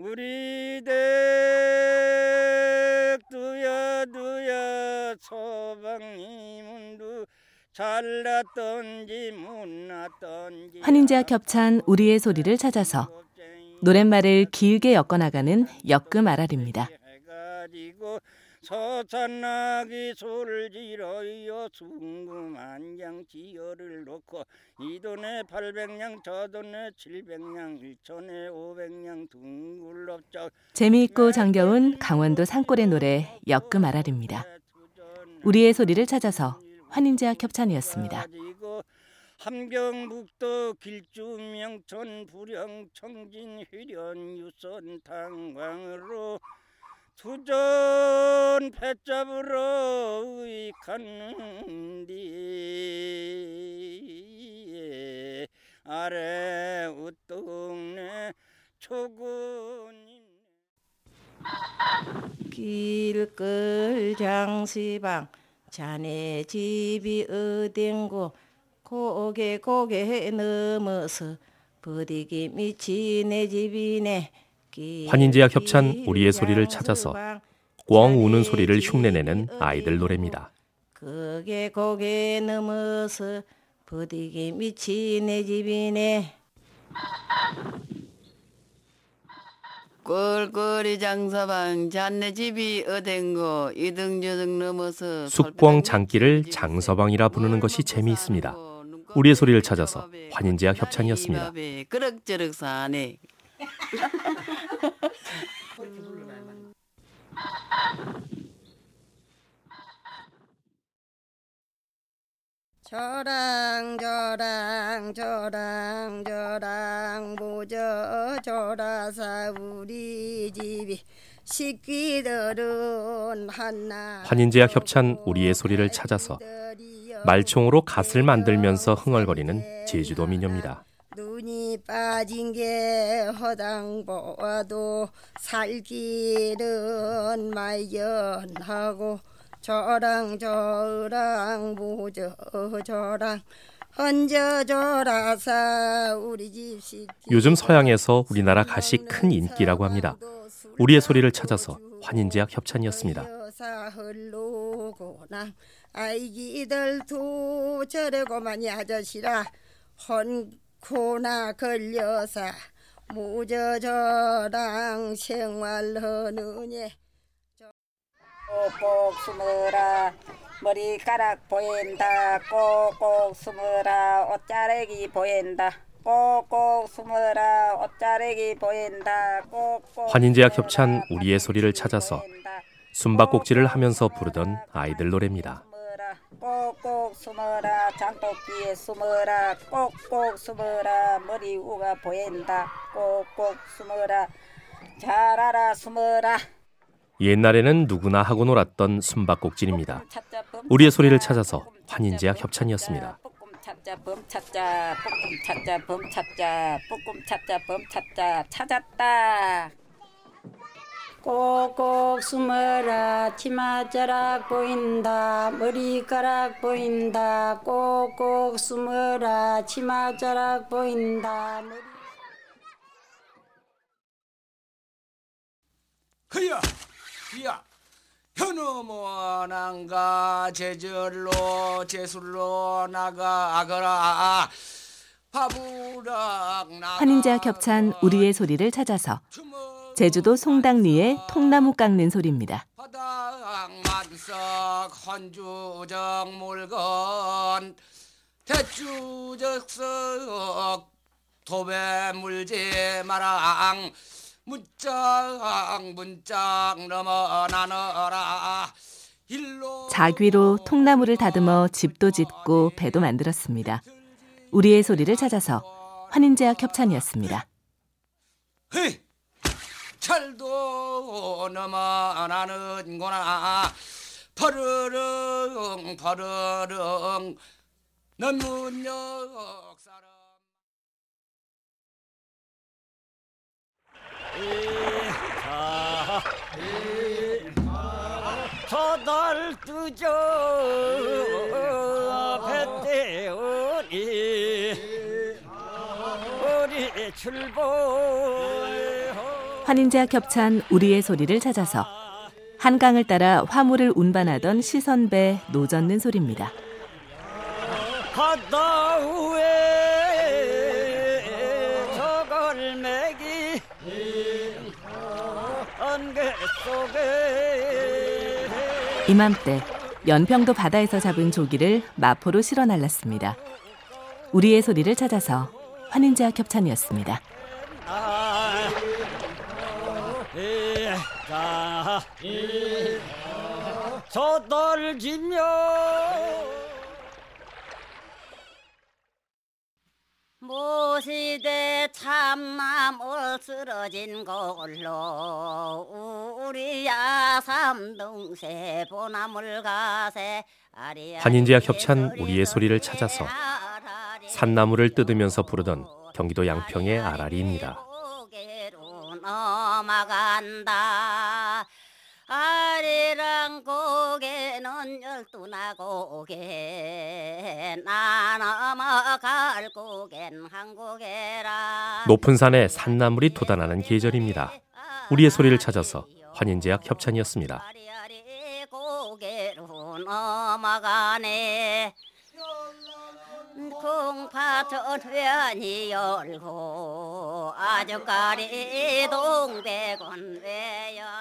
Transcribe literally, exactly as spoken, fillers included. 우리 댁 두여 두여 소방이 문두 잘났던지 못났던지 한인제와 겹찬 우리의 소리를 찾아서 노랫말을 길게 엮어나가는 엮음 아랄입니다. 서산나기 소를 지러여 순금한 양 지어를 놓고 이 돈에 팔백 냥 저 돈에 칠백 냥 일천에 오백 냥 둥글럽적 재미있고 정겨운 강원도 산골의 노래 엮음 아랄입니다. 우리의 소리를 찾아서 환인제학 협찬이었습니다. 함경북도 길주 명천 부령 청진 희련 유선 탄광으로 투전 패잡으러 의칸디 아래 웃동네 초군인 길끌 장시방 자네 집이 어딘고 고개 고개 넘어서 부디기 미치 내 집이네. 환인제약 협찬 우리의 소리를 찾아서 꽝 우는 소리를 흉내내는 아이들 노래입니다. 고개 고개 넘어서 부디기 미치 내 집이네. 꼴꼴이 장서방 잔네 집이 어딘고 이등저등 넘어서 숙광 장길을 장서방이라 부르는 것이 재미있습니다. 우리의 소리를 찾아서 환인제약 협찬이었습니다. 그럭저럭 사네. 저랑 저랑 저랑 저랑 보저 저라사 우리 집이 식기들은 한나 환인제약 협찬 우리의 소리를 찾아서 말총으로 갓을 만들면서 흥얼거리는 제주도 민요입니다. 눈이 빠진 게 허당 보아도 살길은 말연하고 저랑 저랑 보저 저랑 언저 저라사 우리 집 식기 요즘 서양에서 우리나라 가시 큰 인기라고 합니다. 우리의 소리를 찾아서 환인제약 협찬이었습니다. 아이기들도 저래고만이 아저씨라 헌 코나 걸려사 모저저랑 생활하느니 꼭꼭 숨어라 머리카락 보인다 꼭꼭 숨어라 옷자락이 보인다 꼭꼭 숨어라 옷자락이 보인다 꼭꼭 환인제약 협찬 우리의 소리를 찾아서 숨바꼭질을 하면서 부르던 아이들 노래입니다. 꼭꼭 숨어라 장독기에 숨어라 꼭꼭 숨어라 머리 우가 보인다 꼭꼭 숨어라 잘 알아 숨어라 옛날에는 누구나 하고 놀았던 숨바꼭질입니다. 우리의 소리를 찾아서 환인제약 협찬이었습니다. 찾자 범 찾자 볶음 찾자 범 찾자 볶음 찾자 범 찾자 찾았다 꼭꼭 숨어라 치마자락 보인다 머리카락 보인다 꼭꼭 숨어라 치마자락 보인다 머리... 그야 이야 현우 모난가 제절로 제술로 나가 아거라 바부락 나가 환인제와 겹찬 우리의 소리를 찾아서 제주도 송당 리에 통나무 깎는 소리입니다. 자귀로 통나무를 다듬어 집도 짓고 배도 만들었습니다. 우리의 소리를 찾아서 환인제약 협찬이었습니다. 헤이! 철도 넘어나는구나 퍼르릉 퍼르릉 남문역 사람 이하 이하 저달 뜨죠 앞에 우리 우리 출보 환인제학 협찬 우리의 소리를 찾아서 한강을 따라 화물을 운반하던 시선배 노젓는 소리입니다. 바다 위에 저걸매기 안개 속에 이맘때 연평도 바다에서 잡은 조기를 마포로 실어 날랐습니다. 우리의 소리를 찾아서 환인제학 협찬이었습니다. 저떨지며 무시대 참나물 쓰러진 걸로 우리 야삼동세 보나물 가세 한인제약 협찬 우리의 소리를 찾아서 산나물을 뜯으면서 부르던 경기도 양평의 아라리입니다. 넘어간다 아리랑 고개는 열두나 고개 나 넘어갈 고개는 한 고개라. 높은 산에 산나물이 돋아나는 계절입니다. 우리의 소리를 찾아서 환인제약 협찬이었습니다. 아리아리 고개로 넘어가네 공파천 회안이 열고 아주까리 동백원 회야